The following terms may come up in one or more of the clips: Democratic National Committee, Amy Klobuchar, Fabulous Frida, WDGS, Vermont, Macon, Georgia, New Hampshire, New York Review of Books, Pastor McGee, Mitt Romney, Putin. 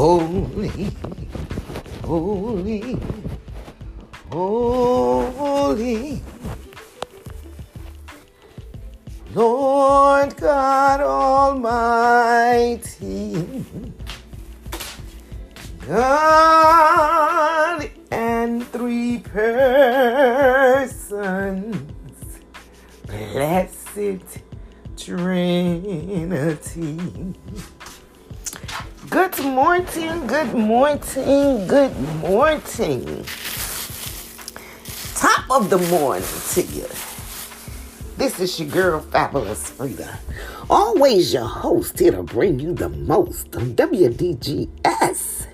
Holy, holy, holy, Lord God Almighty, God and three persons, blessed Trinity. Good morning, good morning, good morning. Top of the morning to you. This is your girl, Fabulous Frida. Always your host, here to bring you the most on WDGS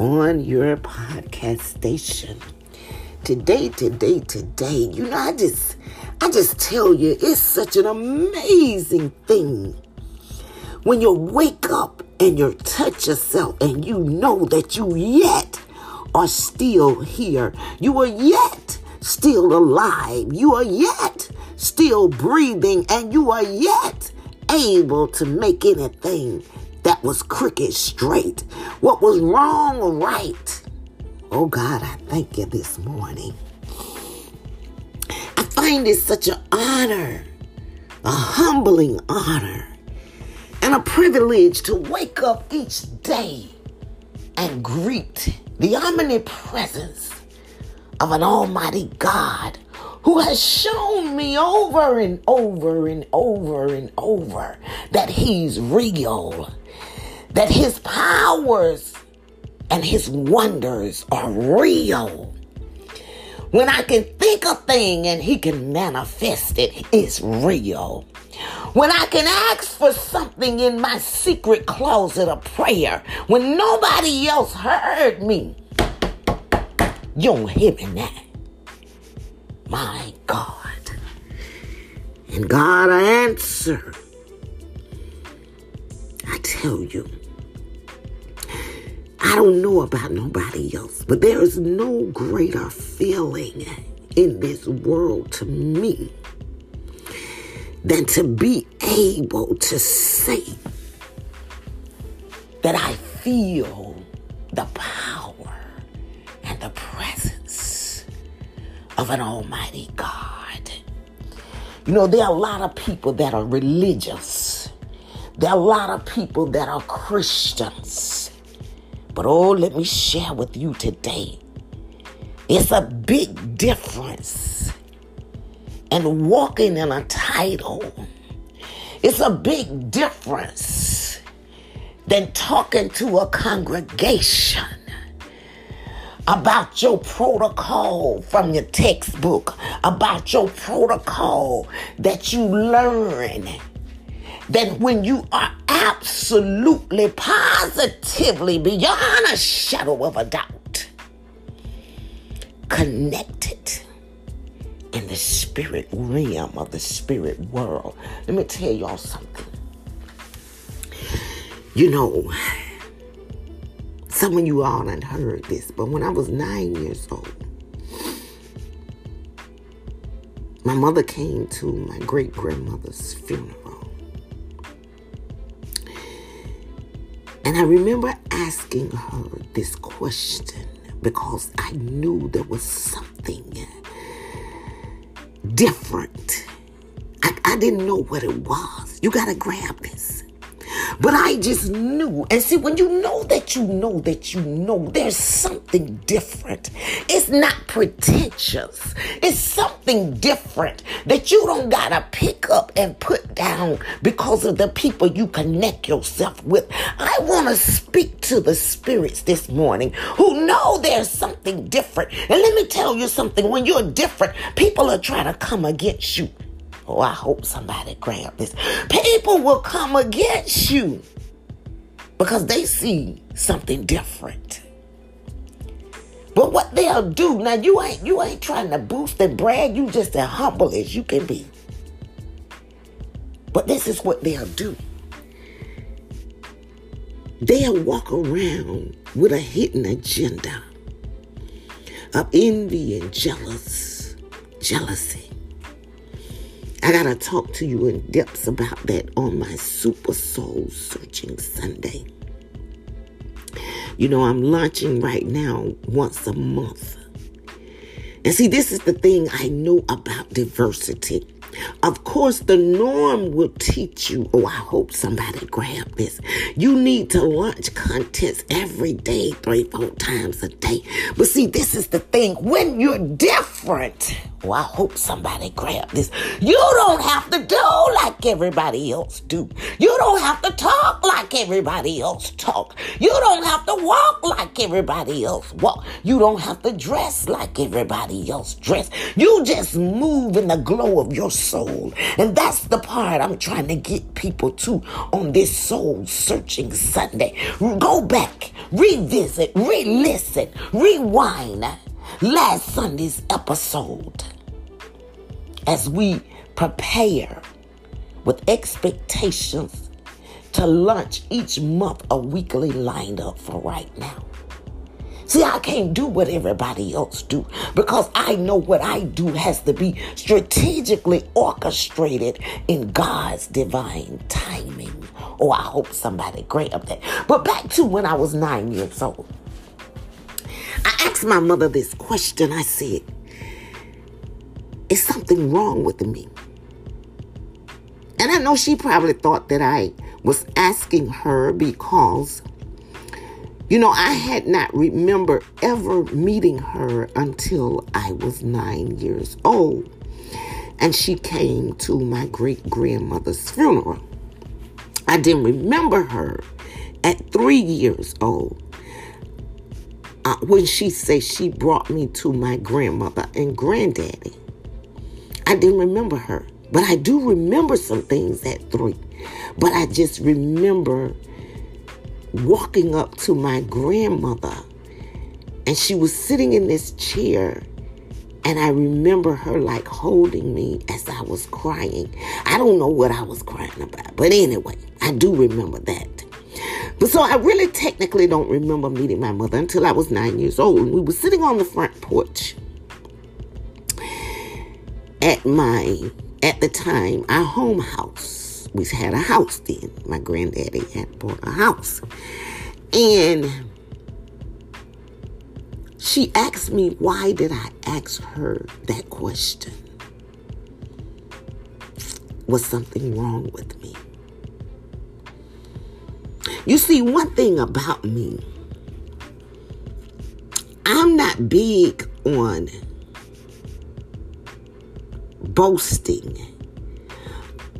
on your podcast station. Today, you know, I just tell you, it's such an amazing thing when you wake up and you touch yourself and you know that you yet are still here. You are yet still alive. You are yet still breathing. And you are yet able to make anything that was crooked straight. What was wrong, right. Oh God, I thank you this morning. I find it such an honor, a humbling honor, and a privilege to wake up each day and greet the omnipresence of an almighty God who has shown me over and over and over and over that he's real, that his powers and his wonders are real. When I can think a thing and he can manifest it, it's real. When I can ask for something in my secret closet of prayer, when nobody else heard me, you don't hear me now. My God. And God answer. I tell you, I don't know about nobody else, but there is no greater feeling in this world to me than to be able to say that I feel the power and the presence of an almighty God. You know, there are a lot of people that are religious. There are a lot of people that are Christians. But oh, let me share with you today. It's a big difference. And walking in a title, it's a big difference than talking to a congregation about your protocol from your textbook, about your protocol that you learn, that when you are absolutely, positively, beyond a shadow of a doubt, connected in the spirit realm of the spirit world. Let me tell y'all something. You know, some of you all had heard this, but when I was 9 years old, my mother came to my great-grandmother's funeral. And I remember asking her this question because I knew there was something different. I didn't know what it was. You got to grab this. But I just knew. And see, when you know that you know that you know, there's something different. It's not pretentious. It's something different that you don't got to pick up and put down because of the people you connect yourself with. I want to speak to the spirits this morning who know there's something different. And let me tell you something. When you're different, people are trying to come against you. Oh, I hope somebody grabbed this. People will come against you because they see something different. But what they'll do, now you ain't trying to boost and brag. You just as humble as you can be. But this is what they'll do. They'll walk around with a hidden agenda of envy and jealousy. I got to talk to you in depth about that on my Super Soul Searching Sunday. You know, I'm launching right now once a month. And see, this is the thing I know about diversity. Of course, the norm will teach you. Oh, I hope somebody grabbed this. You need to launch contents every day, 3-4 times a day. But see, this is the thing. When you're different, oh, I hope somebody grabbed this. You don't have to do like everybody else do. You don't have to talk like everybody else talk. You don't have to walk like everybody else walk. You don't have to dress like everybody else dress. You just move in the glow of your soul. And that's the part I'm trying to get people to on this soul searching Sunday. Go back, revisit, re-listen, rewind last Sunday's episode as we prepare with expectations to launch each month a weekly lineup for right now. See, I can't do what everybody else do because I know what I do has to be strategically orchestrated in God's divine timing. Oh, I hope somebody grabbed that. But back to when I was 9 years old, I asked my mother this question. I said, is something wrong with me? And I know she probably thought that I was asking her because, you know, I had not remembered ever meeting her until I was 9 years old. And she came to my great-grandmother's funeral. I didn't remember her at 3 years old when she said she brought me to my grandmother and granddaddy. I didn't remember her. But I do remember some things at 3. But I just remember walking up to my grandmother, and she was sitting in this chair, and I remember her like holding me as I was crying. I don't know what I was crying about, but anyway, I do remember that. But so I really technically don't remember meeting my mother until I was 9 years old, and we were sitting on the front porch at the time, our home house. We had a house then. My granddaddy had bought a house. And she asked me, why did I ask her that question? Was something wrong with me? You see, one thing about me, I'm not big on boasting.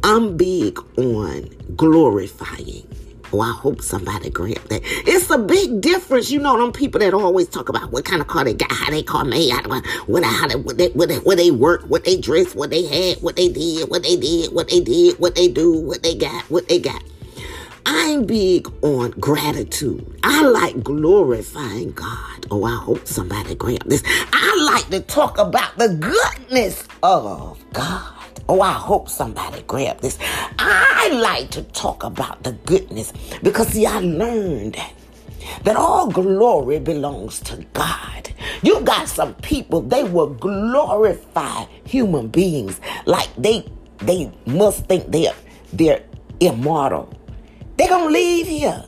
I'm big on glorifying. Oh, I hope somebody grabbed that. It's a big difference. You know, them people that always talk about what kind of car they got, how they car made, how they work, what they dress, what they had, what they did, what they got. I'm big on gratitude. I like glorifying God. Oh, I hope somebody grabbed this. I like to talk about the goodness of God. Oh, I hope somebody grabbed this. I like to talk about the goodness because, see, I learned that all glory belongs to God. You got some people, they will glorify human beings like they must think they're immortal. They're going to leave here.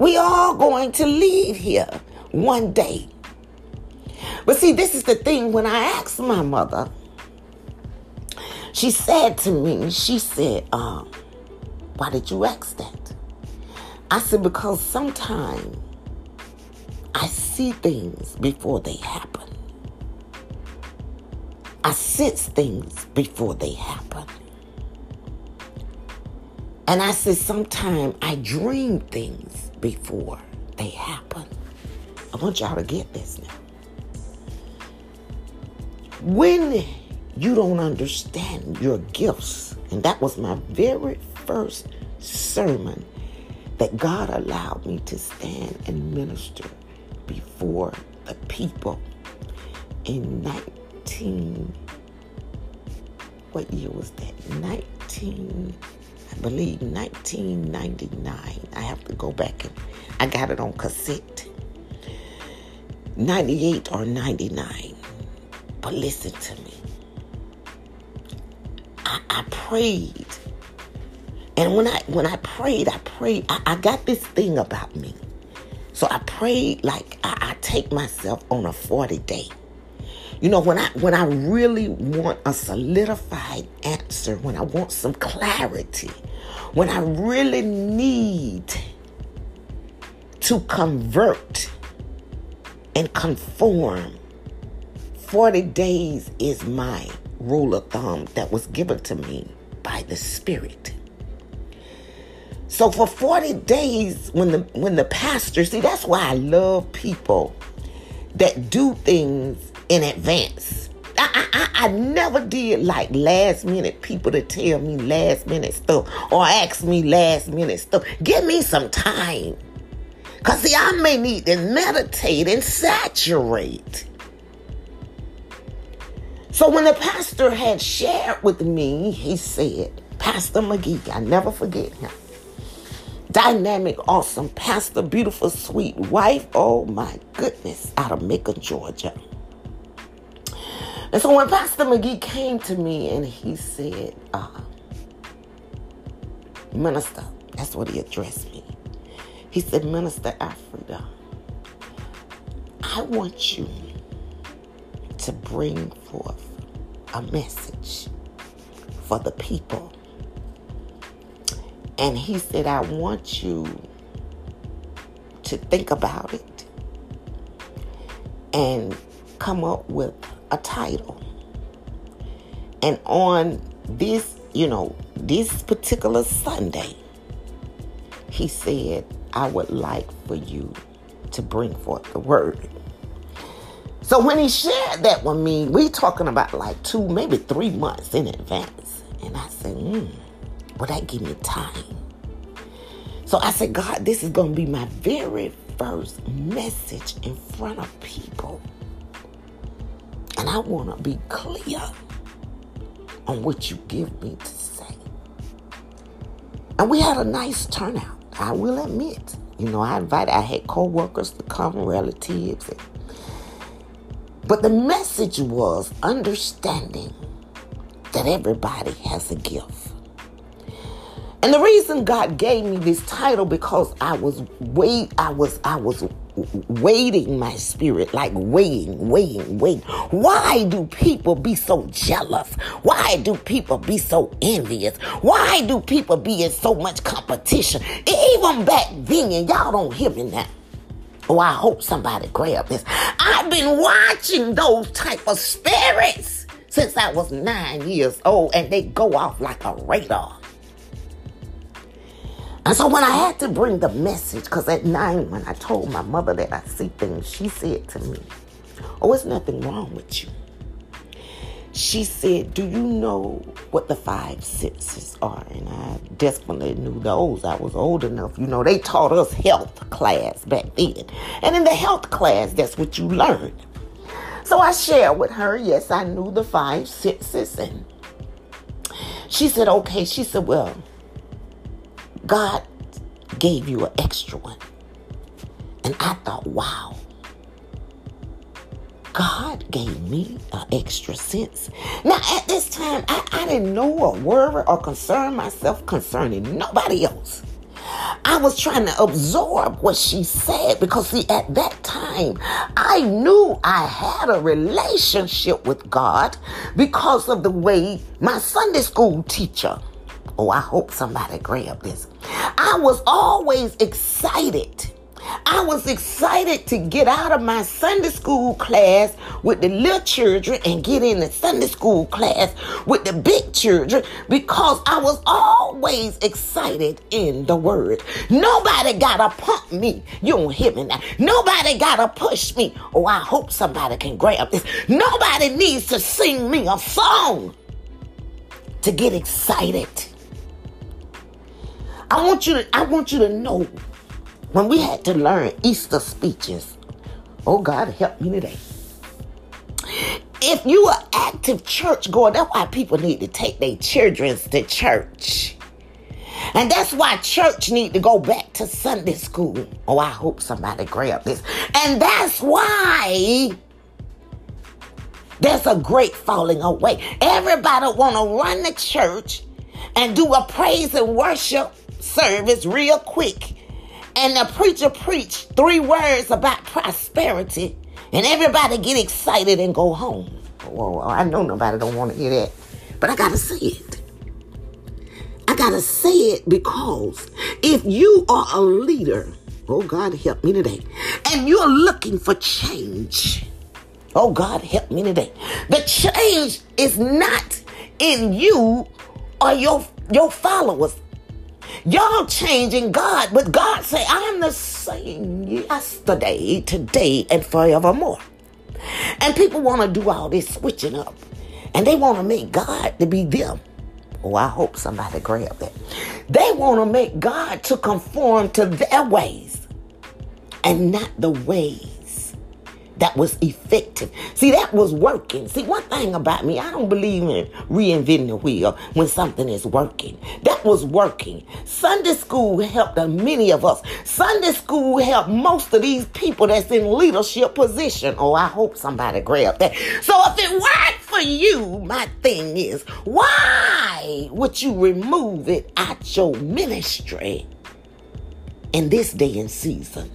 We all going to leave here one day. But see, this is the thing. When I asked my mother, she said to me, why did you ask that? I said, because sometimes I see things before they happen. I sense things before they happen. And I said, sometimes I dream things before they happen. I want y'all to get this now. When you don't understand your gifts. And that was my very first sermon that God allowed me to stand and minister before the people in 1999. I have to go back and I got it on cassette. 98 or 99. But listen to me. I prayed, and when I prayed, I got this thing about me. So I prayed like I take myself on a 40 day. You know, when I really want a solidified answer, when I want some clarity, when I really need to convert and conform, 40 days is my rule of thumb that was given to me by the Spirit. So for 40 days, when the pastor, see, that's why I love people that do things in advance. I never did like last minute people to tell me last minute stuff or ask me last minute stuff. Give me some time. Because see, I may need to meditate and saturate. So when the pastor had shared with me, he said, Pastor McGee, I never forget him. Dynamic, awesome pastor, beautiful, sweet wife. Oh my goodness, out of Macon, Georgia. And so when Pastor McGee came to me and he said, Minister, that's what he addressed me. He said, Minister Frida, I want you to bring forth a message for the people. And he said, I want you to think about it and come up with a title. And on this, this particular Sunday, he said, I would like for you to bring forth the word. So when he shared that with me, we talking about like 2, maybe 3 months in advance. And I said, Well, that gave me time. So I said, God, this is going to be my very first message in front of people. And I want to be clear on what you give me to say. And we had a nice turnout. I will admit, I had co-workers to come, relatives. But the message was understanding that everybody has a gift. And the reason God gave me this title because I was weighing my spirit, like weighing. Why do people be so jealous? Why do people be so envious? Why do people be in so much competition? Even back then, and y'all don't hear me now. Oh, I hope somebody grabbed this. I've been watching those type of spirits since I was 9 years old, and they go off like a radar. And so when I had to bring the message, because at 9, when I told my mother that I see things, she said to me, oh, it's nothing wrong with you. She said, do you know what the 5 senses are? And I definitely knew those. I was old enough. They taught us health class back then. And in the health class, that's what you learn. So I shared with her, yes, I knew the 5 senses. And she said, okay. She said, well, God gave you an extra one. And I thought, wow. God gave me an extra sense. Now, at this time, I didn't know or worry or concern myself concerning nobody else. I was trying to absorb what she said because, see, at that time, I knew I had a relationship with God because of the way my Sunday school teacher, oh, I hope somebody grabbed this. I was always excited. I was excited to get out of my Sunday school class with the little children and get in the Sunday school class with the big children because I was always excited in the word. Nobody gotta pump me. You don't hear me now. Nobody gotta push me. Oh, I hope somebody can grab this. Nobody needs to sing me a song to get excited. I want you to know when we had to learn Easter speeches. Oh, God, help me today. If you are active church goer, that's why people need to take their children to church. And that's why church need to go back to Sunday school. Oh, I hope somebody grabbed this. And that's why there's a great falling away. Everybody want to run the church and do a praise and worship service real quick and the preacher preached three words about prosperity, and everybody get excited and go home. Well, I know nobody don't want to hear that, but I got to say it. I got to say it because if you are a leader, oh, God, help me today, and you're looking for change, oh, God, help me today, the change is not in you or your followers. Y'all changing God, but God say, I'm the same yesterday, today, and forevermore. And people want to do all this switching up, and they want to make God to be them. Oh, I hope somebody grabbed that. They want to make God to conform to their ways and not the ways that was effective. See, that was working. See, one thing about me, I don't believe in reinventing the wheel when something is working. That was working. Sunday school helped many of us. Sunday school helped most of these people that's in leadership position. Oh, I hope somebody grabbed that. So if it worked for you, my thing is, why would you remove it out your ministry in this day and season?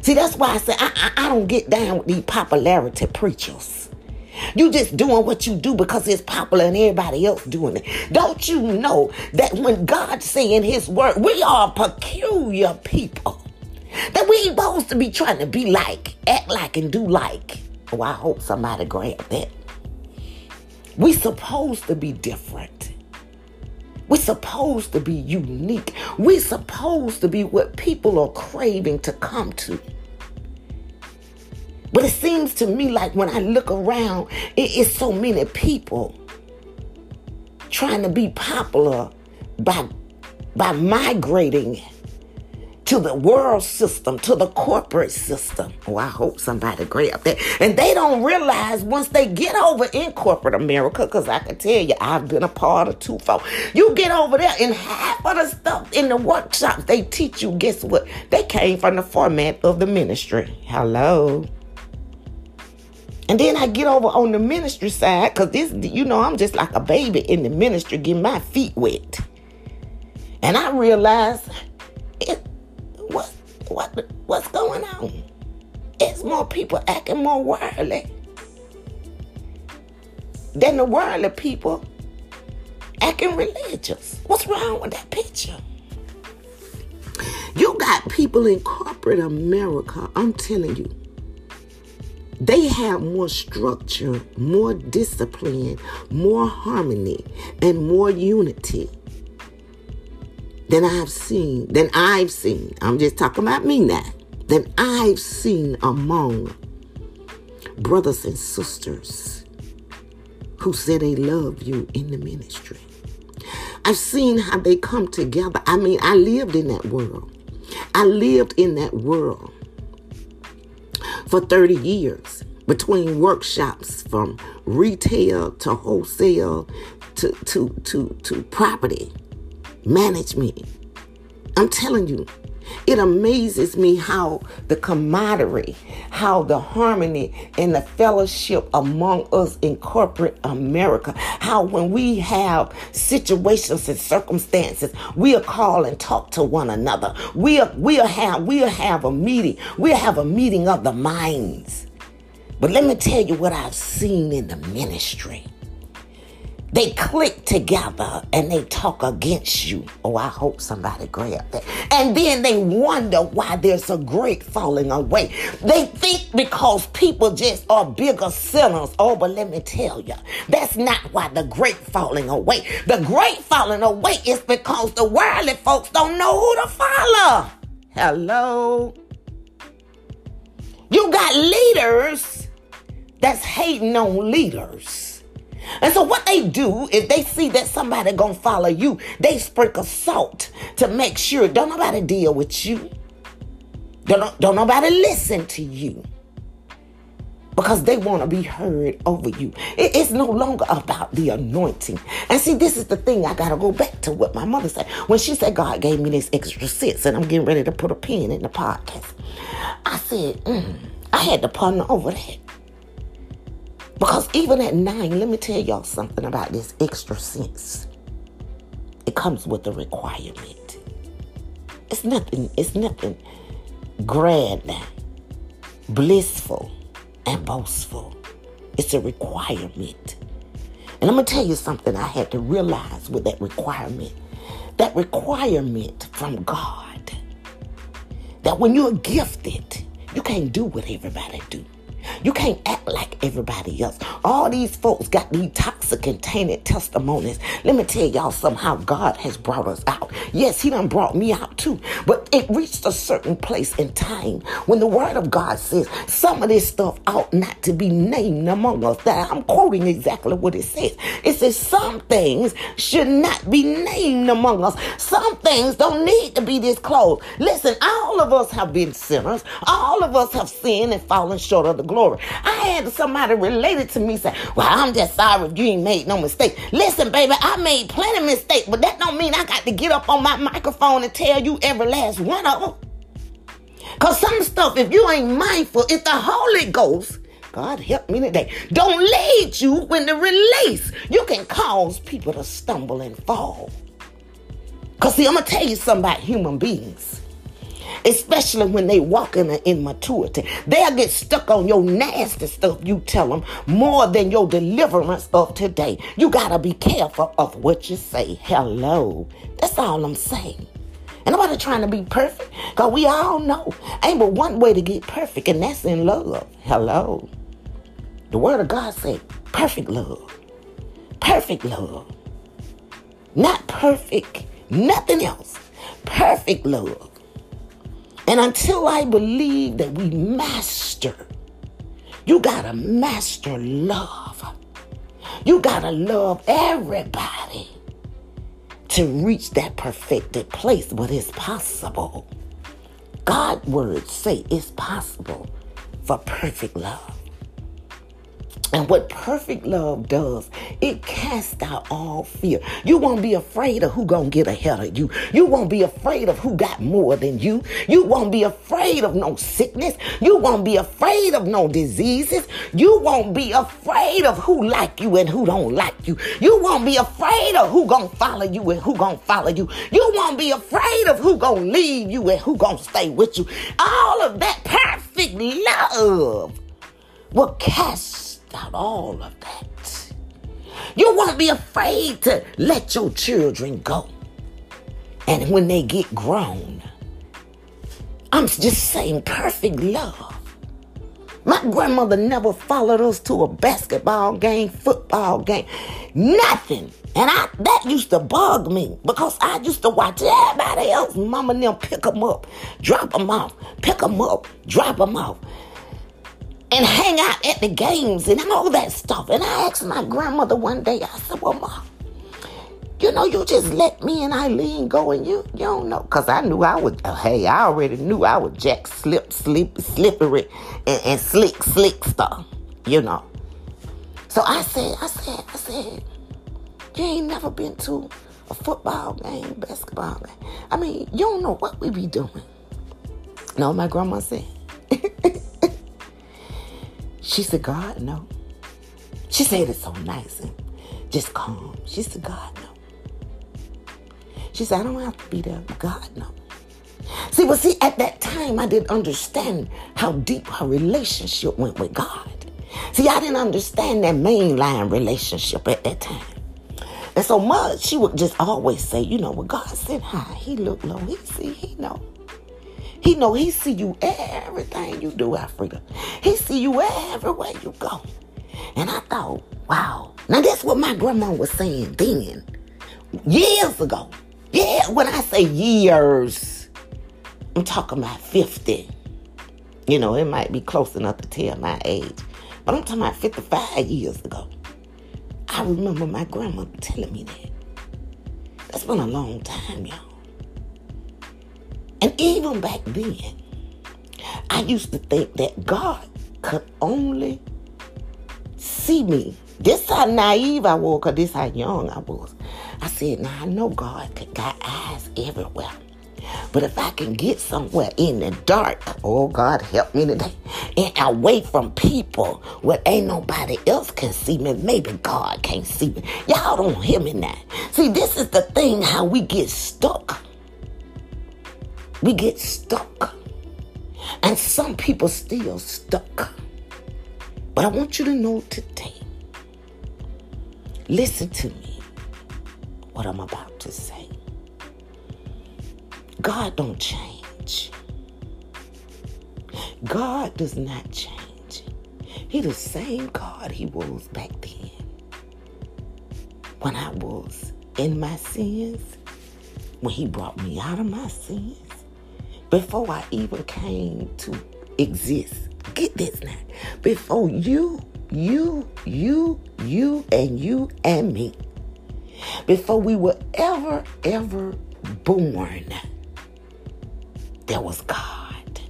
See, that's why I say I don't get down with these popularity preachers. You just doing what you do because it's popular and everybody else doing it. Don't you know that when God say in his word, we are peculiar people, that we ain't supposed to be trying to be like, act like, and do like. Oh, I hope somebody grabbed that. We supposed to be different. We're supposed to be unique. We're supposed to be what people are craving to come to. But it seems to me like when I look around, it's so many people trying to be popular by migrating to the world system, to the corporate system. Oh, I hope somebody grabbed that. And they don't realize once they get over in corporate America, because I can tell you, I've been a part of twofold. You get over there and half of the stuff in the workshops they teach you, guess what? They came from the format of the ministry. Hello. And then I get over on the ministry side, because this, you know, I'm just like a baby in the ministry getting my feet wet. And I realize what's going on? It's more people acting more worldly than the worldly people acting religious. What's wrong with that picture? You got people in corporate America, I'm telling you, they have more structure, more discipline, more harmony, and more unity than I've seen, I'm just talking about me now, than I've seen among brothers and sisters who say they love you in the ministry. I've seen how they come together. I mean, I lived in that world for 30 years between workshops from retail to wholesale to property management. I'm telling you, it amazes me how the camaraderie, how the harmony and the fellowship among us in corporate America, how when we have situations and circumstances, we'll call and talk to one another. We'll have a meeting. We'll have a meeting of the minds. But let me tell you what I've seen in the ministry. They click together and they talk against you. Oh, I hope somebody grabbed that. And then they wonder why there's a great falling away. They think because people just are bigger sinners. Oh, but let me tell you, that's not why the great falling away. The great falling away is because the worldly folks don't know who to follow. Hello? You got leaders that's hating on leaders. And so what they do is they see that somebody gonna follow you. They sprinkle salt to make sure don't nobody deal with you. Don't nobody listen to you. Because they want to be heard over you. It's no longer about the anointing. And see, this is the thing. I got to go back to what my mother said. When she said, God gave me this extra sense and I'm getting ready to put a pen in the podcast. I said, I had to ponder over that. Because even at 9, let me tell y'all something about this extra sense. It comes with a requirement. It's nothing grand, blissful, and boastful. It's a requirement. And I'm going to tell you something I had to realize with that requirement. That requirement from God. That when you're gifted, you can't do what everybody do. You can't act like everybody else. All these folks got these toxic-tainted testimonies. Let me tell y'all somehow God has brought us out. Yes, he done brought me out too. But it reached a certain place in time when the word of God says some of this stuff ought not to be named among us. Now, I'm quoting exactly what it says. It says some things should not be named among us. Some things don't need to be disclosed. Listen, all of us have been sinners. All of us have sinned and fallen short of the glory. I had somebody related to me say, well, I'm just sorry if you ain't made no mistake. Listen, baby, I made plenty of mistakes, but that don't mean I got to get up on my microphone and tell you every last one of them. Because some stuff, if you ain't mindful, if the Holy Ghost, God help me today, don't lead you when the release, you can cause people to stumble and fall. Because see, I'm going to tell you something about human beings. Especially when they walk in an immaturity. They'll get stuck on your nasty stuff you tell them more than your deliverance of today. You got to be careful of what you say. Hello. That's all I'm saying. And nobody trying to be perfect, because we all know ain't but one way to get perfect, and that's in love. Hello. The word of God said perfect love. Perfect love. Not perfect. Nothing else. Perfect love. And until I believe that we master, you got to master love. You got to love everybody to reach that perfected place. But it's possible. God's words say it's possible for perfect love. And what perfect love does, it casts out all fear. You won't be afraid of who gonna get ahead of you. You won't be afraid of who got more than you. You won't be afraid of no sickness. You won't be afraid of no diseases. You won't be afraid of who like you and who don't like you. You won't be afraid of who gonna follow you and who gonna follow you. You won't be afraid of who gonna leave you and who gonna stay with you. All of that perfect love will cast out all of that. You won't be afraid to let your children go. And when they get grown, I'm just saying perfect love. My grandmother never followed us to a basketball game, football game, nothing. And that used to bug me, because I used to watch everybody else, mama and them, pick them up, drop them off, pick them up, drop them off, and hang out at the games and all that stuff. And I asked my grandmother one day, I said, well, Ma, you know, you just let me and Eileen go, and you don't know. Because I knew I was, I already knew I was jack slippery and slick stuff, you know. So I said, you ain't never been to a football game, basketball game. I mean, you don't know what we be doing. No, my grandma said. She said, God, no. She said it so nice and just calm. She said, God, no. She said, I don't have to be there. God, no. See, at that time, I didn't understand how deep her relationship went with God. See, I didn't understand that mainline relationship at that time. And so much, she would just always say, you know, well, God said high. He look low. He see, he know. He know, he see you everything you do, Africa. He see you everywhere you go. And I thought, wow. Now, that's what my grandma was saying then, years ago. Yeah, when I say years, I'm talking about 50. You know, it might be close enough to tell my age. But I'm talking about 55 years ago. I remember my grandma telling me that. That's been a long time, y'all. And even back then, I used to think that God could only see me. This how naive I was, because this how young I was. I said, now I know God got eyes everywhere. But if I can get somewhere in the dark, oh, God help me today, and away from people where ain't nobody else can see me, maybe God can't see me. Y'all don't hear me now. See, this is the thing how we get stuck. we get stuck. And some people still stuck. But I want you to know today, listen to me, what I'm about to say. God don't change. God does not change. He the same God He was back then. When I was in my sins, when He brought me out of my sins, before I even came to exist. Get this now. Before you, and you, and me. Before we were ever born, there was God.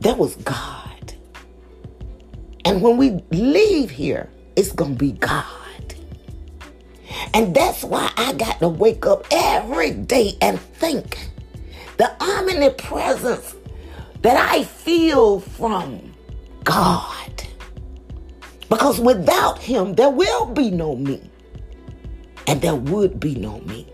There was God. And when we leave here, it's going to be God. And that's why I got to wake up every day and think. The omnipresence that I feel from God. Because without Him, there will be no me. And there would be no me.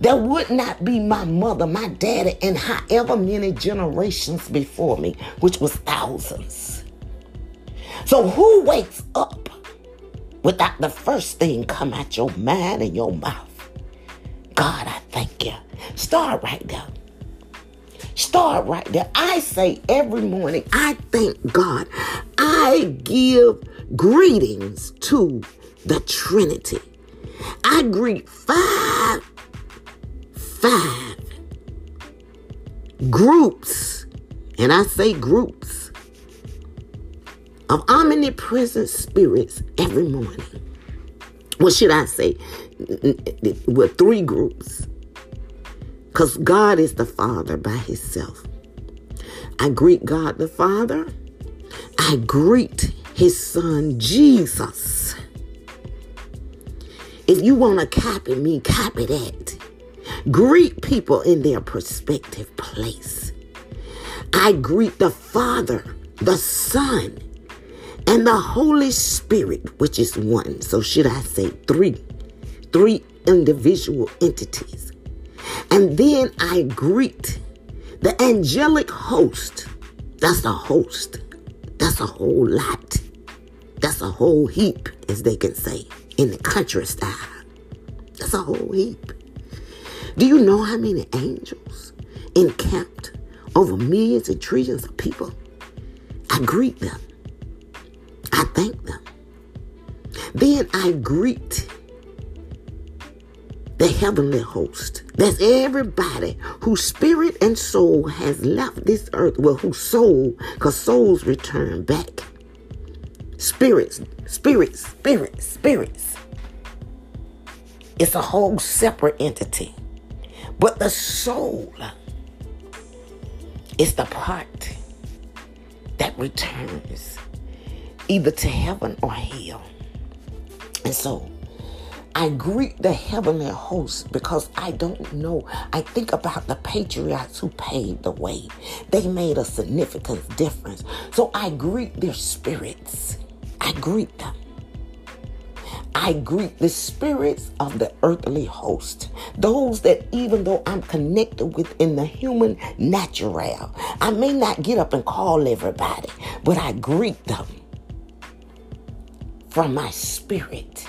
There would not be my mother, my daddy, and however many generations before me, which was thousands. So who wakes up without the first thing come out your mind and your mouth? God, I thank you. Start right there. Start right there. I say every morning, I thank God. I give greetings to the Trinity. I greet five groups, and I say groups, of omnipresent spirits every morning. What should I say? Well, three groups. Because God is the Father by Himself. I greet God the Father. I greet His Son, Jesus. If you want to copy me, copy that. Greet people in their prospective place. I greet the Father, the Son, and the Holy Spirit, which is one. So should I say three individual entities. And then I greet the angelic host. That's a host. That's a whole lot. That's a whole heap, as they can say in the country style. That's a whole heap. Do you know how many angels encamped over millions and trillions of people? I greet them. I thank them. Then I greet the heavenly host. That's everybody whose spirit and soul has left this earth. Well, whose soul, because souls return back. Spirits. It's a whole separate entity. But the soul is the part that returns either to heaven or hell. And so, I greet the heavenly host because I don't know. I think about the patriots who paved the way. They made a significant difference. So I greet their spirits. I greet them. I greet the spirits of the earthly host. Those that even though I'm connected with in the human natural, I may not get up and call everybody, but I greet them from my spirit.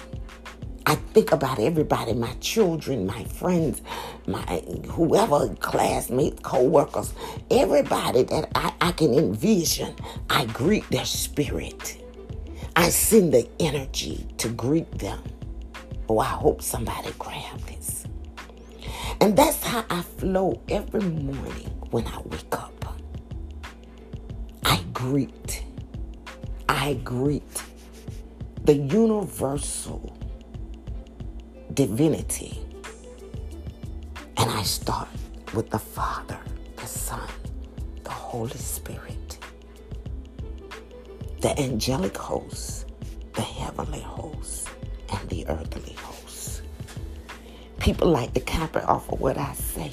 I think about everybody, my children, my friends, my whoever, classmates, co-workers, everybody that I can envision, I greet their spirit. I send the energy to greet them. Oh, I hope somebody grabbed this. And that's how I flow every morning when I wake up. I greet the universal divinity. And I start with the Father, the Son, the Holy Spirit, the angelic host, the heavenly host, and the earthly host. People like to copy off of what I say.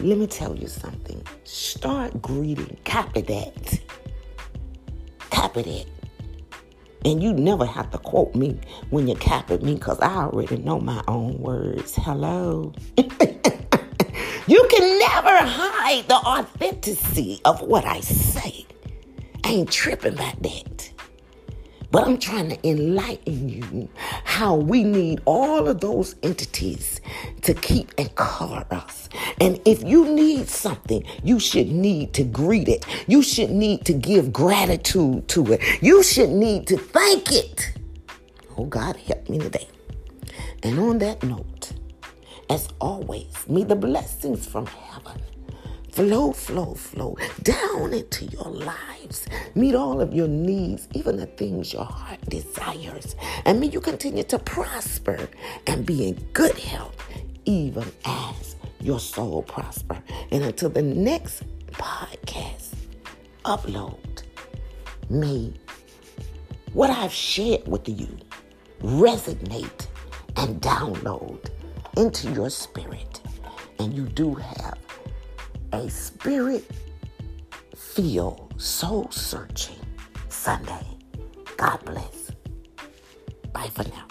Let me tell you something. Start greeting. Copy that. Copy that. And you never have to quote me when you copy me because I already know my own words. Hello. You can never hide the authenticity of what I say. I ain't tripping about that. But I'm trying to enlighten you how we need all of those entities to keep and cover us. And if you need something, you should need to greet it. You should need to give gratitude to it. You should need to thank it. Oh, God, help me today. And on that note, as always, may the blessings from heaven flow down into your lives. Meet all of your needs, even the things your heart desires. And may you continue to prosper and be in good health, even as your soul prosper. And until the next podcast upload, may what I've shared with you resonate and download into your spirit. And you do have a spirit-filled, soul-searching Sunday. God bless. Bye for now.